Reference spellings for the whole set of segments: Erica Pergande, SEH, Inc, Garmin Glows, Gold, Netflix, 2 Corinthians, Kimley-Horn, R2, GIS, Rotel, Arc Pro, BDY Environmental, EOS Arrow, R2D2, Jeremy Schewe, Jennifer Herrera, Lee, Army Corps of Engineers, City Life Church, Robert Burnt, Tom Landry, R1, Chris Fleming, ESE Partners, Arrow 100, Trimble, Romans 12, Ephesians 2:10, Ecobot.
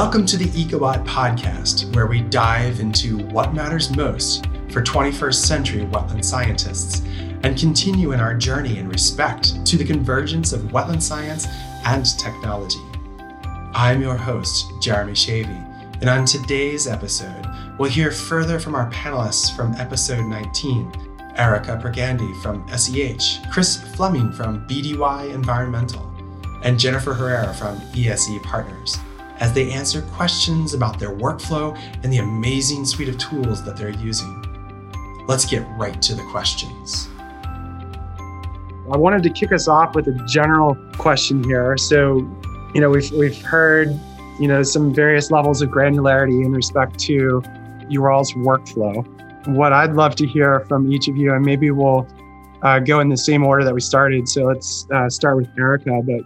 Welcome to the Ecobot podcast, where we dive into what matters most for 21st century wetland scientists and continue in our journey in respect to the convergence of wetland science and technology. I'm your host, Jeremy Schewe, and on today's episode, we'll hear further from our panelists from episode 19, Erica Pergande from SEH, Chris Fleming from BDY Environmental, and Jennifer Herrera from ESE Partners, as they answer questions about their workflow and the amazing suite of tools that they're using. Let's get right to the questions. I wanted to kick us off with a general question here. So, we've heard, some various levels of granularity in respect to your all's workflow. What I'd love to hear from each of you, and maybe we'll go in the same order that we started. So let's start with Erica. But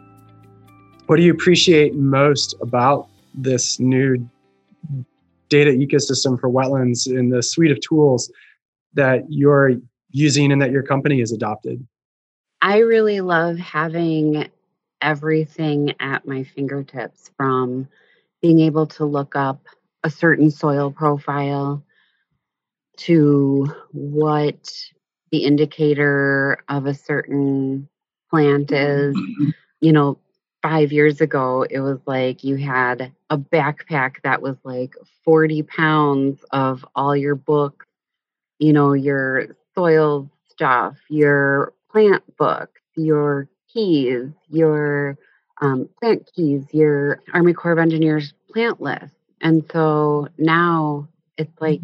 what do you appreciate most about this new data ecosystem for wetlands and the suite of tools that you're using and that your company has adopted? I really love having everything at my fingertips, from being able to look up a certain soil profile to what the indicator of a certain plant is. 5 years ago, it was like you had a backpack that was like 40 pounds of all your books, your soil stuff, your plant books, your keys, your plant keys, your Army Corps of Engineers plant list. And so now it's like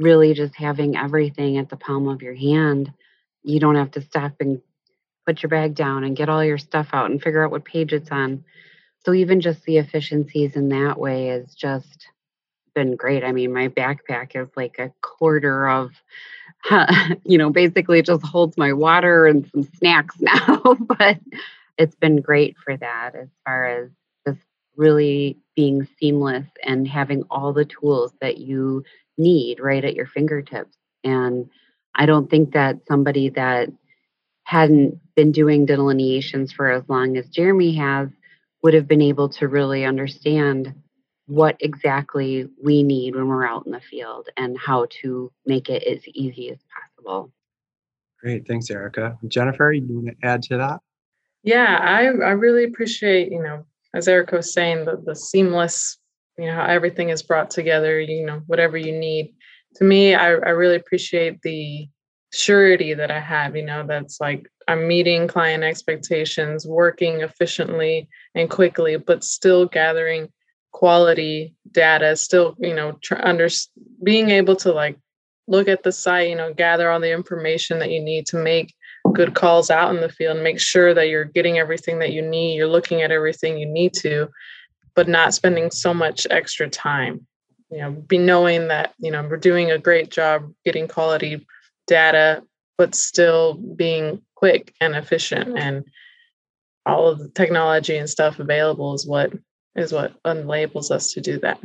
really just having everything at the palm of your hand. You don't have to stop and put your bag down and get all your stuff out and figure out what page it's on. So even just the efficiencies in that way has just been great. I mean, my backpack is like a quarter of, basically it just holds my water and some snacks now, but it's been great for that as far as just really being seamless and having all the tools that you need right at your fingertips. And I don't think that somebody that hadn't been doing delineations for as long as Jeremy has would have been able to really understand what exactly we need when we're out in the field and how to make it as easy as possible. Great. Thanks, Erica. Jennifer, you want to add to that? Yeah, I really appreciate, as Erica was saying, the seamless, how everything is brought together, whatever you need. To me, I really appreciate the surety that I have, that's like I'm meeting client expectations, working efficiently and quickly, but still gathering quality data, still, being able to like look at the site, gather all the information that you need to make good calls out in the field, make sure that you're getting everything that you need, you're looking at everything you need to, but not spending so much extra time, be knowing that, we're doing a great job getting quality data, but still being quick and efficient, and all of the technology and stuff available is what enables us to do that.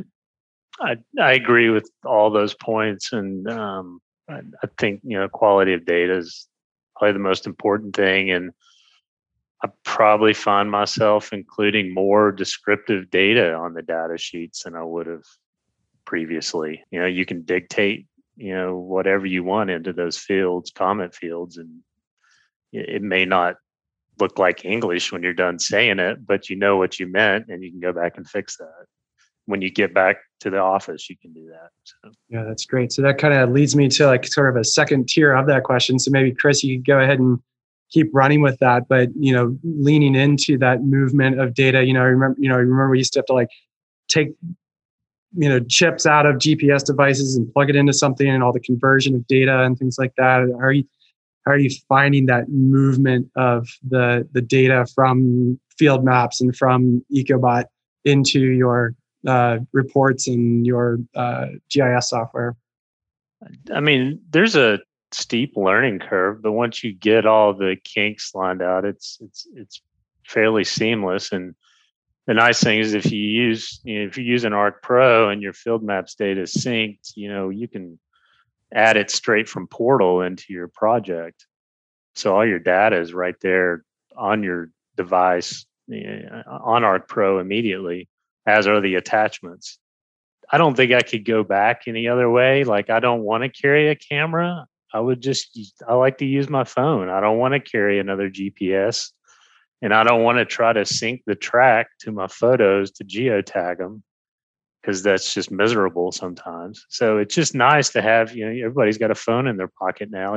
I agree with all those points, and I think quality of data is probably the most important thing. And I probably find myself including more descriptive data on the data sheets than I would have previously. You can dictate whatever you want into those fields, comment fields, and it may not look like English when you're done saying it, but you know what you meant and you can go back and fix that. When you get back to the office, you can do that. So. Yeah, that's great. So that kind of leads me to like sort of a second tier of that question. So maybe Chris, you could go ahead and keep running with that, but, leaning into that movement of data, I remember we used to have to like take chips out of GPS devices and plug it into something, and all the conversion of data and things like that. How are you finding that movement of the data from field maps and from Ecobot into your reports and your GIS software? I mean, there's a steep learning curve, but once you get all the kinks lined out, it's fairly seamless. And the nice thing is if you use, an Arc Pro and your field maps data is synced, you can add it straight from Portal into your project. So all your data is right there on your device, on Arc Pro immediately. as are the attachments. I don't think I could go back any other way. Like, I don't want to carry a camera. I like to use my phone. I don't want to carry another GPS, and I don't want to try to sync the track to my photos to geotag them, because that's just miserable sometimes. So it's just nice to have, everybody's got a phone in their pocket now.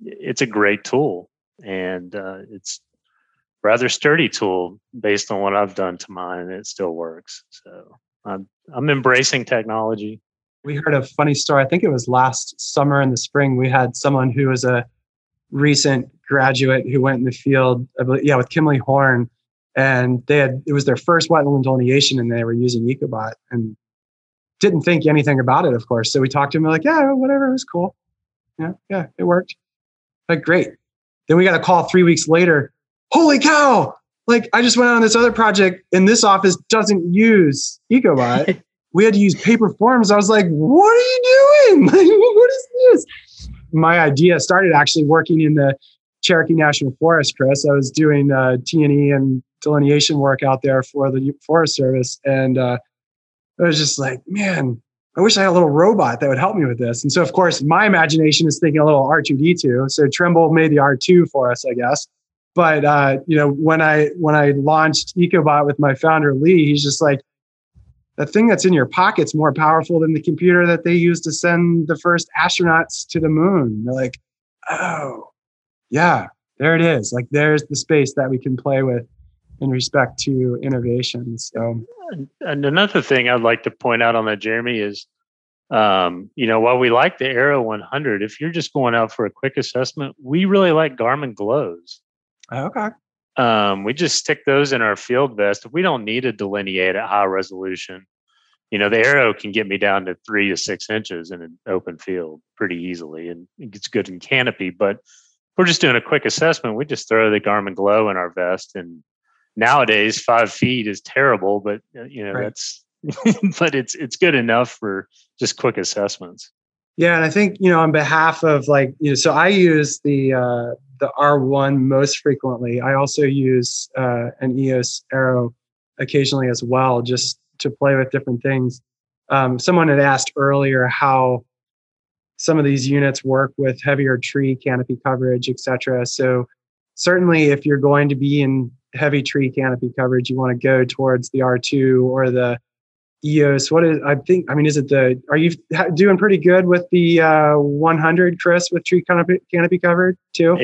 It's a great tool, and it's rather sturdy tool based on what I've done to mine, and it still works. So I'm embracing technology. We heard a funny story. I think it was last summer in the spring. We had someone who was a recent graduate who went in the field, I believe, with Kimley-Horn, and it was their first wetland delineation, and they were using Ecobot and didn't think anything about it, of course. So we talked to him, we're like, yeah, whatever, it was cool. Yeah, it worked. Like, great. Then we got a call 3 weeks later. Holy cow! Like, I just went on this other project, and this office doesn't use Ecobot. We had to use paper forms. I was like, what are you doing? Like, what is this? My idea started actually working in the Cherokee National Forest, Chris. I was doing T&E and delineation work out there for the Forest Service. And I was just like, man, I wish I had a little robot that would help me with this. And so, of course, my imagination is thinking a little R2D2. So Trimble made the R2 for us, I guess. But when I launched Ecobot with my founder, Lee, he's just like, the thing that's in your pocket's more powerful than the computer that they used to send the first astronauts to the moon. They're like, oh, yeah, there it is. Like, there's the space that we can play with in respect to innovation. So, and another thing I'd like to point out on that, Jeremy, is, while we like the Arrow 100, if you're just going out for a quick assessment, we really like Garmin Glows. Okay. We just stick those in our field vest. We don't need to delineate at high resolution. The Arrow can get me down to 3 to 6 inches in an open field pretty easily, and it gets good in canopy. But if we're just doing a quick assessment, we just throw the Garmin Glow in our vest. And nowadays, 5 feet is terrible, but right. That's but it's good enough for just quick assessments. Yeah, and I think on behalf of so I use the R1 most frequently. I also use an EOS Arrow occasionally as well, just to play with different things. Someone had asked earlier how some of these units work with heavier tree canopy coverage, et cetera. So certainly if you're going to be in heavy tree canopy coverage, you want to go towards the R2 or the EOS. Are you doing pretty good with the 100, Chris, with tree canopy covered too?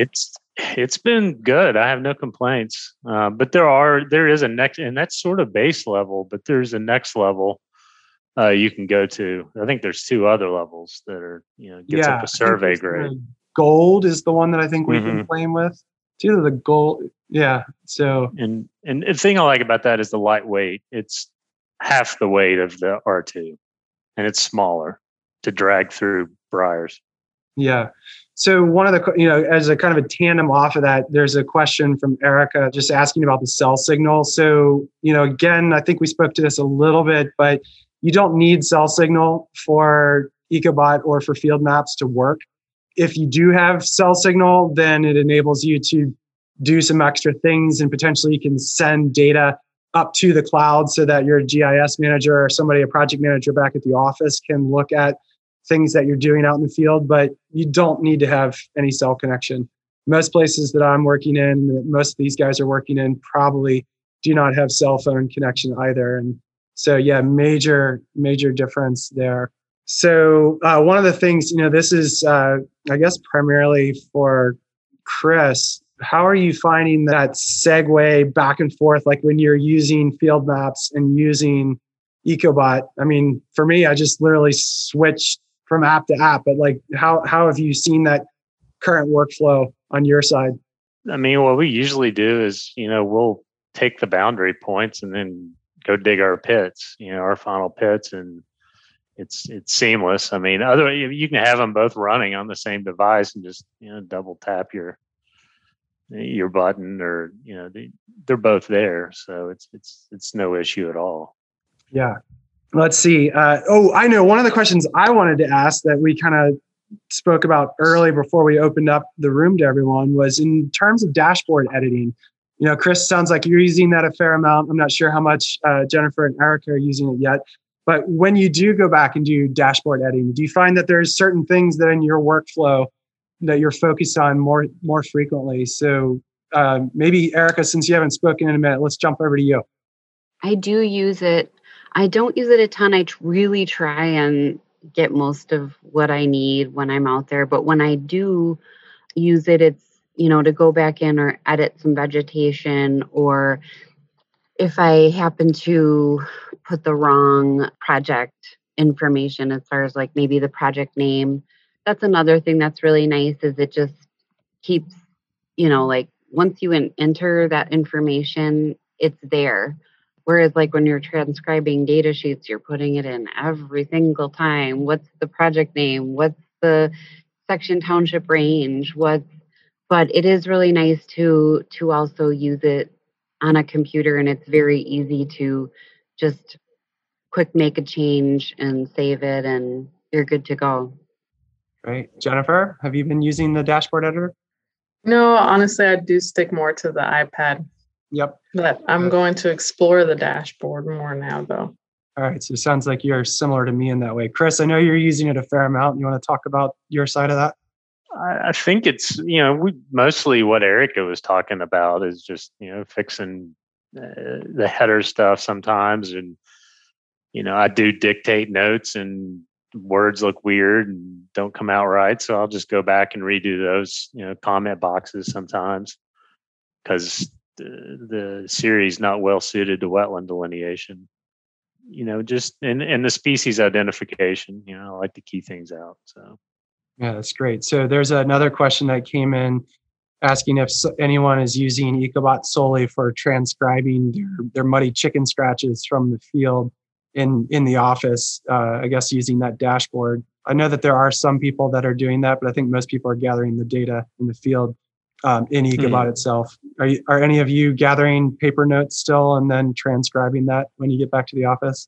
It's been good. I have no complaints. But there is a next, and that's sort of base level, but there's a next level you can go to. I think there's two other levels that are, gets up a survey grade. Gold is the one that I think we've been playing with. It's either the gold. Yeah. So, and the thing I like about that is the lightweight. It's half the weight of the R2, and it's smaller to drag through briars. Yeah. So one of the, as a kind of a tandem off of that, there's a question from Erica just asking about the cell signal. So, again, I think we spoke to this a little bit, but you don't need cell signal for Ecobot or for field maps to work. If you do have cell signal, then it enables you to do some extra things, and potentially you can send data up to the cloud so that your GIS manager or somebody, a project manager back at the office, can look at things that you're doing out in the field, but you don't need to have any cell connection. Most places that I'm working in, that most of these guys are working in, probably do not have cell phone connection either. And so, yeah, major difference there. So one of the things, this is, I guess, primarily for Chris. How are you finding that segue back and forth, like when you're using field maps and using Ecobot? I mean, for me, I just literally switched from app to app, but like, how have you seen that current workflow on your side? I mean, what we usually do is, we'll take the boundary points and then go dig our pits, our final pits, and it's seamless. I mean, you can have them both running on the same device and just, double tap your button, or they're both there, so it's no issue at all. Yeah. Let's see. I know one of the questions I wanted to ask that we kind of spoke about early before we opened up the room to everyone was in terms of dashboard editing. You know, Chris, sounds like you're using that a fair amount. I'm not sure how much Jennifer and Erica are using it yet. But when you do go back and do dashboard editing, do you find that there's certain things that in your workflow that you're focused on more frequently? So maybe Erica, since you haven't spoken in a minute, let's jump over to you. I do use it. I don't use it a ton. I really try and get most of what I need when I'm out there. But when I do use it, it's, you know, to go back in or edit some vegetation, or if I happen to put the wrong project information as far as like maybe the project name. That's another thing that's really nice, is it just keeps, you know, like once you enter that information, it's there. Whereas like when you're transcribing data sheets, you're putting it in every single time. What's the project name? What's the section, township, range? But it is really nice to also use it on a computer, and it's very easy to just quick make a change and save it, and you're good to go. Great. Jennifer, have you been using the dashboard editor? No, honestly, I do stick more to the iPad. Yep. But I'm going to explore the dashboard more now, though. All right. So it sounds like you're similar to me in that way. Chris, I know you're using it a fair amount. You want to talk about your side of that? I think it's, you know, mostly what Erica was talking about is just, you know, fixing the header stuff sometimes. And, you know, I do dictate notes and words look weird and don't come out right. So I'll just go back and redo those, you know, comment boxes sometimes, because the series not well suited to wetland delineation, you know, just and the species identification, you know, I like to key things out. So. Yeah, that's great. So there's another question that came in asking if anyone is using Ecobot solely for transcribing their muddy chicken scratches from the field in the office, I guess using that dashboard. I know that there are some people that are doing that, but I think most people are gathering the data in the field in Ecobot itself. Are any of you gathering paper notes still and then transcribing that when you get back to the office?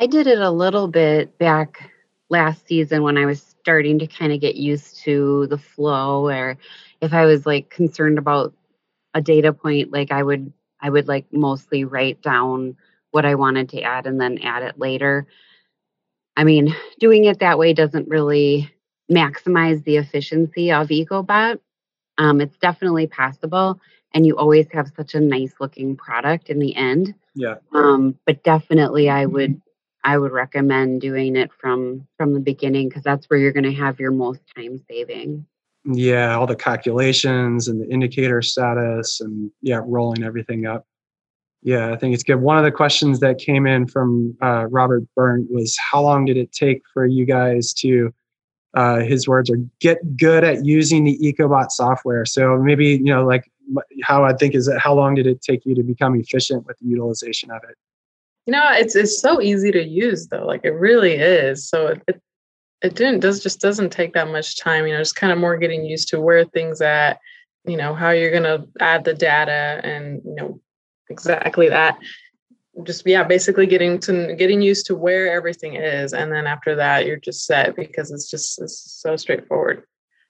I did it a little bit back last season when I was starting to kind of get used to the flow, or if I was like concerned about a data point, like I would like mostly write down what I wanted to add and then add it later. I mean, doing it that way doesn't really maximize the efficiency of Ecobot. It's definitely possible, and you always have such a nice looking product in the end. Yeah. But definitely I would recommend doing it from the beginning, because that's where you're going to have your most time saving. Yeah, all the calculations and the indicator status and, yeah, rolling everything up. Yeah, I think it's good. One of the questions that came in from Robert Burnt was, how long did it take for you guys to, his words are, get good at using the Ecobot software? So maybe, you know, like how I think is that, how long did it take you to become efficient with the utilization of it? You know, it's so easy to use, though. Like, it really is. So it just doesn't take that much time. You know, it's kind of more getting used to where things at, you know, how you're going to add the data and, you know, exactly that. Just, yeah, basically getting used to where everything is. And then after that, you're just set, because it's so straightforward.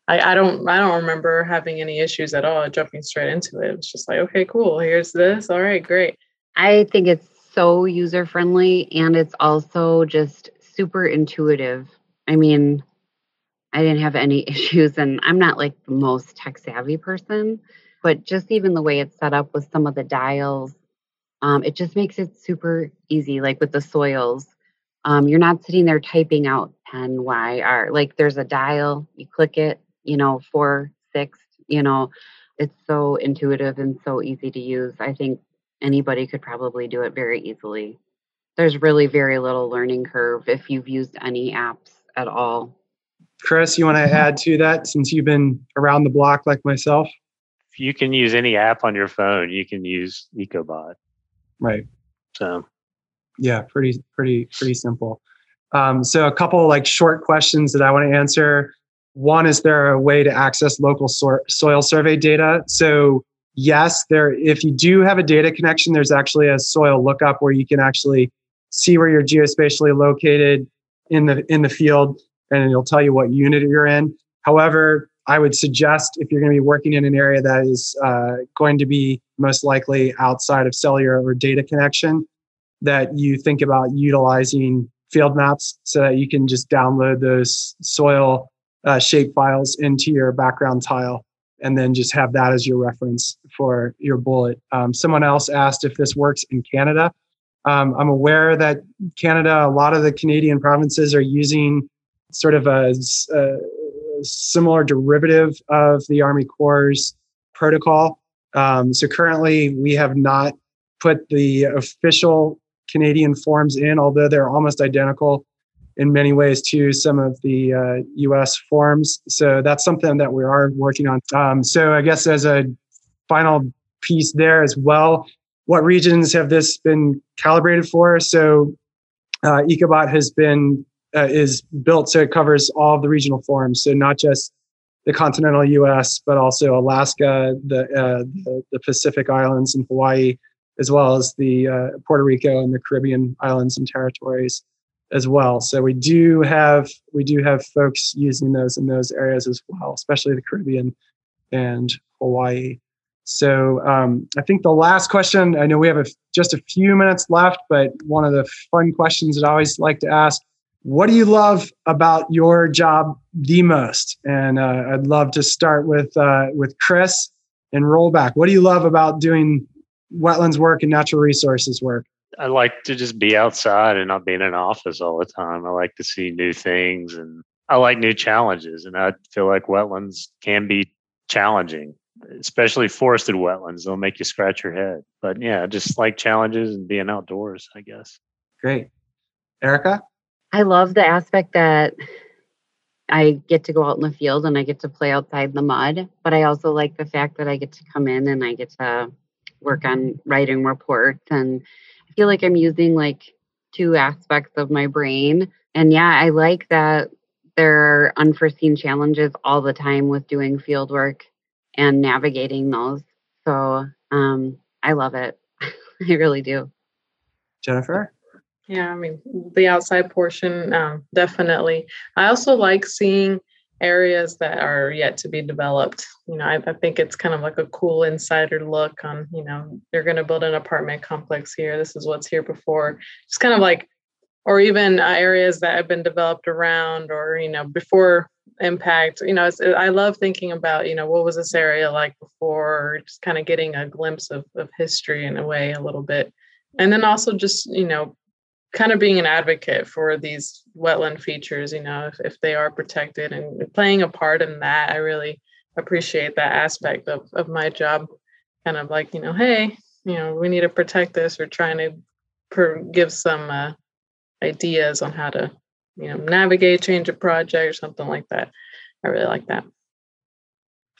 I don't remember having any issues at all jumping straight into it. It's just like, okay, cool. Here's this. All right, great. I think it's so user-friendly, and it's also just super intuitive. I mean, I didn't have any issues, and I'm not like the most tech-savvy person, but just even the way it's set up with some of the dials, it just makes it super easy. Like with the soils, you're not sitting there typing out NYR. Like there's a dial, you click it, you know, 4/6, you know, it's so intuitive and so easy to use. I think anybody could probably do it very easily. There's really very little learning curve if you've used any apps at all. Chris, you want to add to that, since you've been around the block like myself? If you can use any app on your phone, you can use Ecobot. Right. So, yeah, pretty simple. So a couple like short questions that I want to answer. One, is there a way to access local soil survey data? So, yes, there. If you do have a data connection, there's actually a soil lookup where you can actually see where you're geospatially located in the field, and it'll tell you what unit you're in. However, I would suggest if you're going to be working in an area that is going to be most likely outside of cellular or data connection, that you think about utilizing field maps so that you can just download those soil shape files into your background tile and then just have that as your reference for your bullet. Someone else asked if this works in Canada. I'm aware that Canada, a lot of the Canadian provinces are using sort of a similar derivative of the Army Corps' protocol. So currently we have not put the official Canadian forms in, although they're almost identical in many ways to some of the US forms. So that's something that we are working on. So I guess as a final piece there as well, what regions have this been calibrated for? So Ecobot has been is built so it covers all of the regional forms, so not just the continental U.S., but also Alaska, the Pacific Islands, and Hawaii, as well as the Puerto Rico and the Caribbean islands and territories, as well. So we do have folks using those in those areas as well, especially the Caribbean and Hawaii. So I think the last question, I know we have just a few minutes left, but one of the fun questions that I always like to ask. What do you love about your job the most? And I'd love to start with Chris and roll back. What do you love about doing wetlands work and natural resources work? I like to just be outside and not be in an office all the time. I like to see new things and I like new challenges. And I feel like wetlands can be challenging, especially forested wetlands. They'll make you scratch your head. But yeah, I just like challenges and being outdoors, I guess. Great. Erica? I love the aspect that I get to go out in the field and I get to play outside in the mud, but I also like the fact that I get to come in and I get to work on writing reports. And I feel like I'm using like two aspects of my brain. And yeah, I like that there are unforeseen challenges all the time with doing field work and navigating those. So I love it. I really do. Jennifer? Yeah, I mean, the outside portion, definitely. I also like seeing areas that are yet to be developed. You know, I think it's kind of like a cool insider look on, you know, they're going to build an apartment complex here. This is what's here before. Just kind of like, or even areas that have been developed around or, you know, before impact. You know, I love thinking about, you know, what was this area like before, just kind of getting a glimpse of history in a way a little bit. And then also just, you know, kind of being an advocate for these wetland features, you know, if they are protected and playing a part in that, I really appreciate that aspect of my job. Kind of like, you know, hey, you know, we need to protect this. We're trying to give some ideas on how to, you know, navigate, change a project or something like that. I really like that.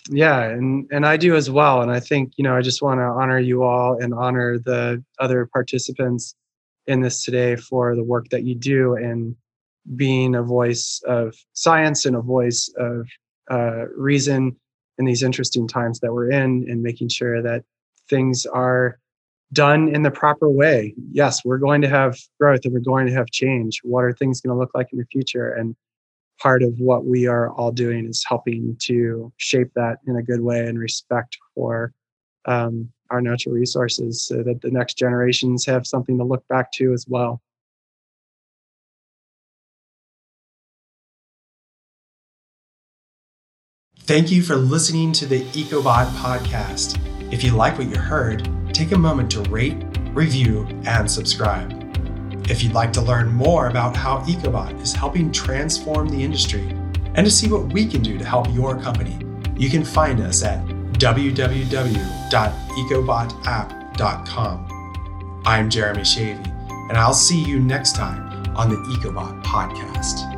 Yeah, and I do as well. And I think, you know, I just want to honor you all and honor the other participants in this today for the work that you do and being a voice of science and a voice of reason in these interesting times that we're in and making sure that things are done in the proper way. Yes, we're going to have growth and we're going to have change. What are things going to look like in the future? And part of what we are all doing is helping to shape that in a good way and respect for our natural resources so that the next generations have something to look back to as well. Thank you for listening to the Ecobot podcast. If you like what you heard, take a moment to rate, review, and subscribe. If you'd like to learn more about how Ecobot is helping transform the industry and to see what we can do to help your company, you can find us at www.ecobotapp.com. I'm Jeremy Schewe, and I'll see you next time on the Ecobot podcast.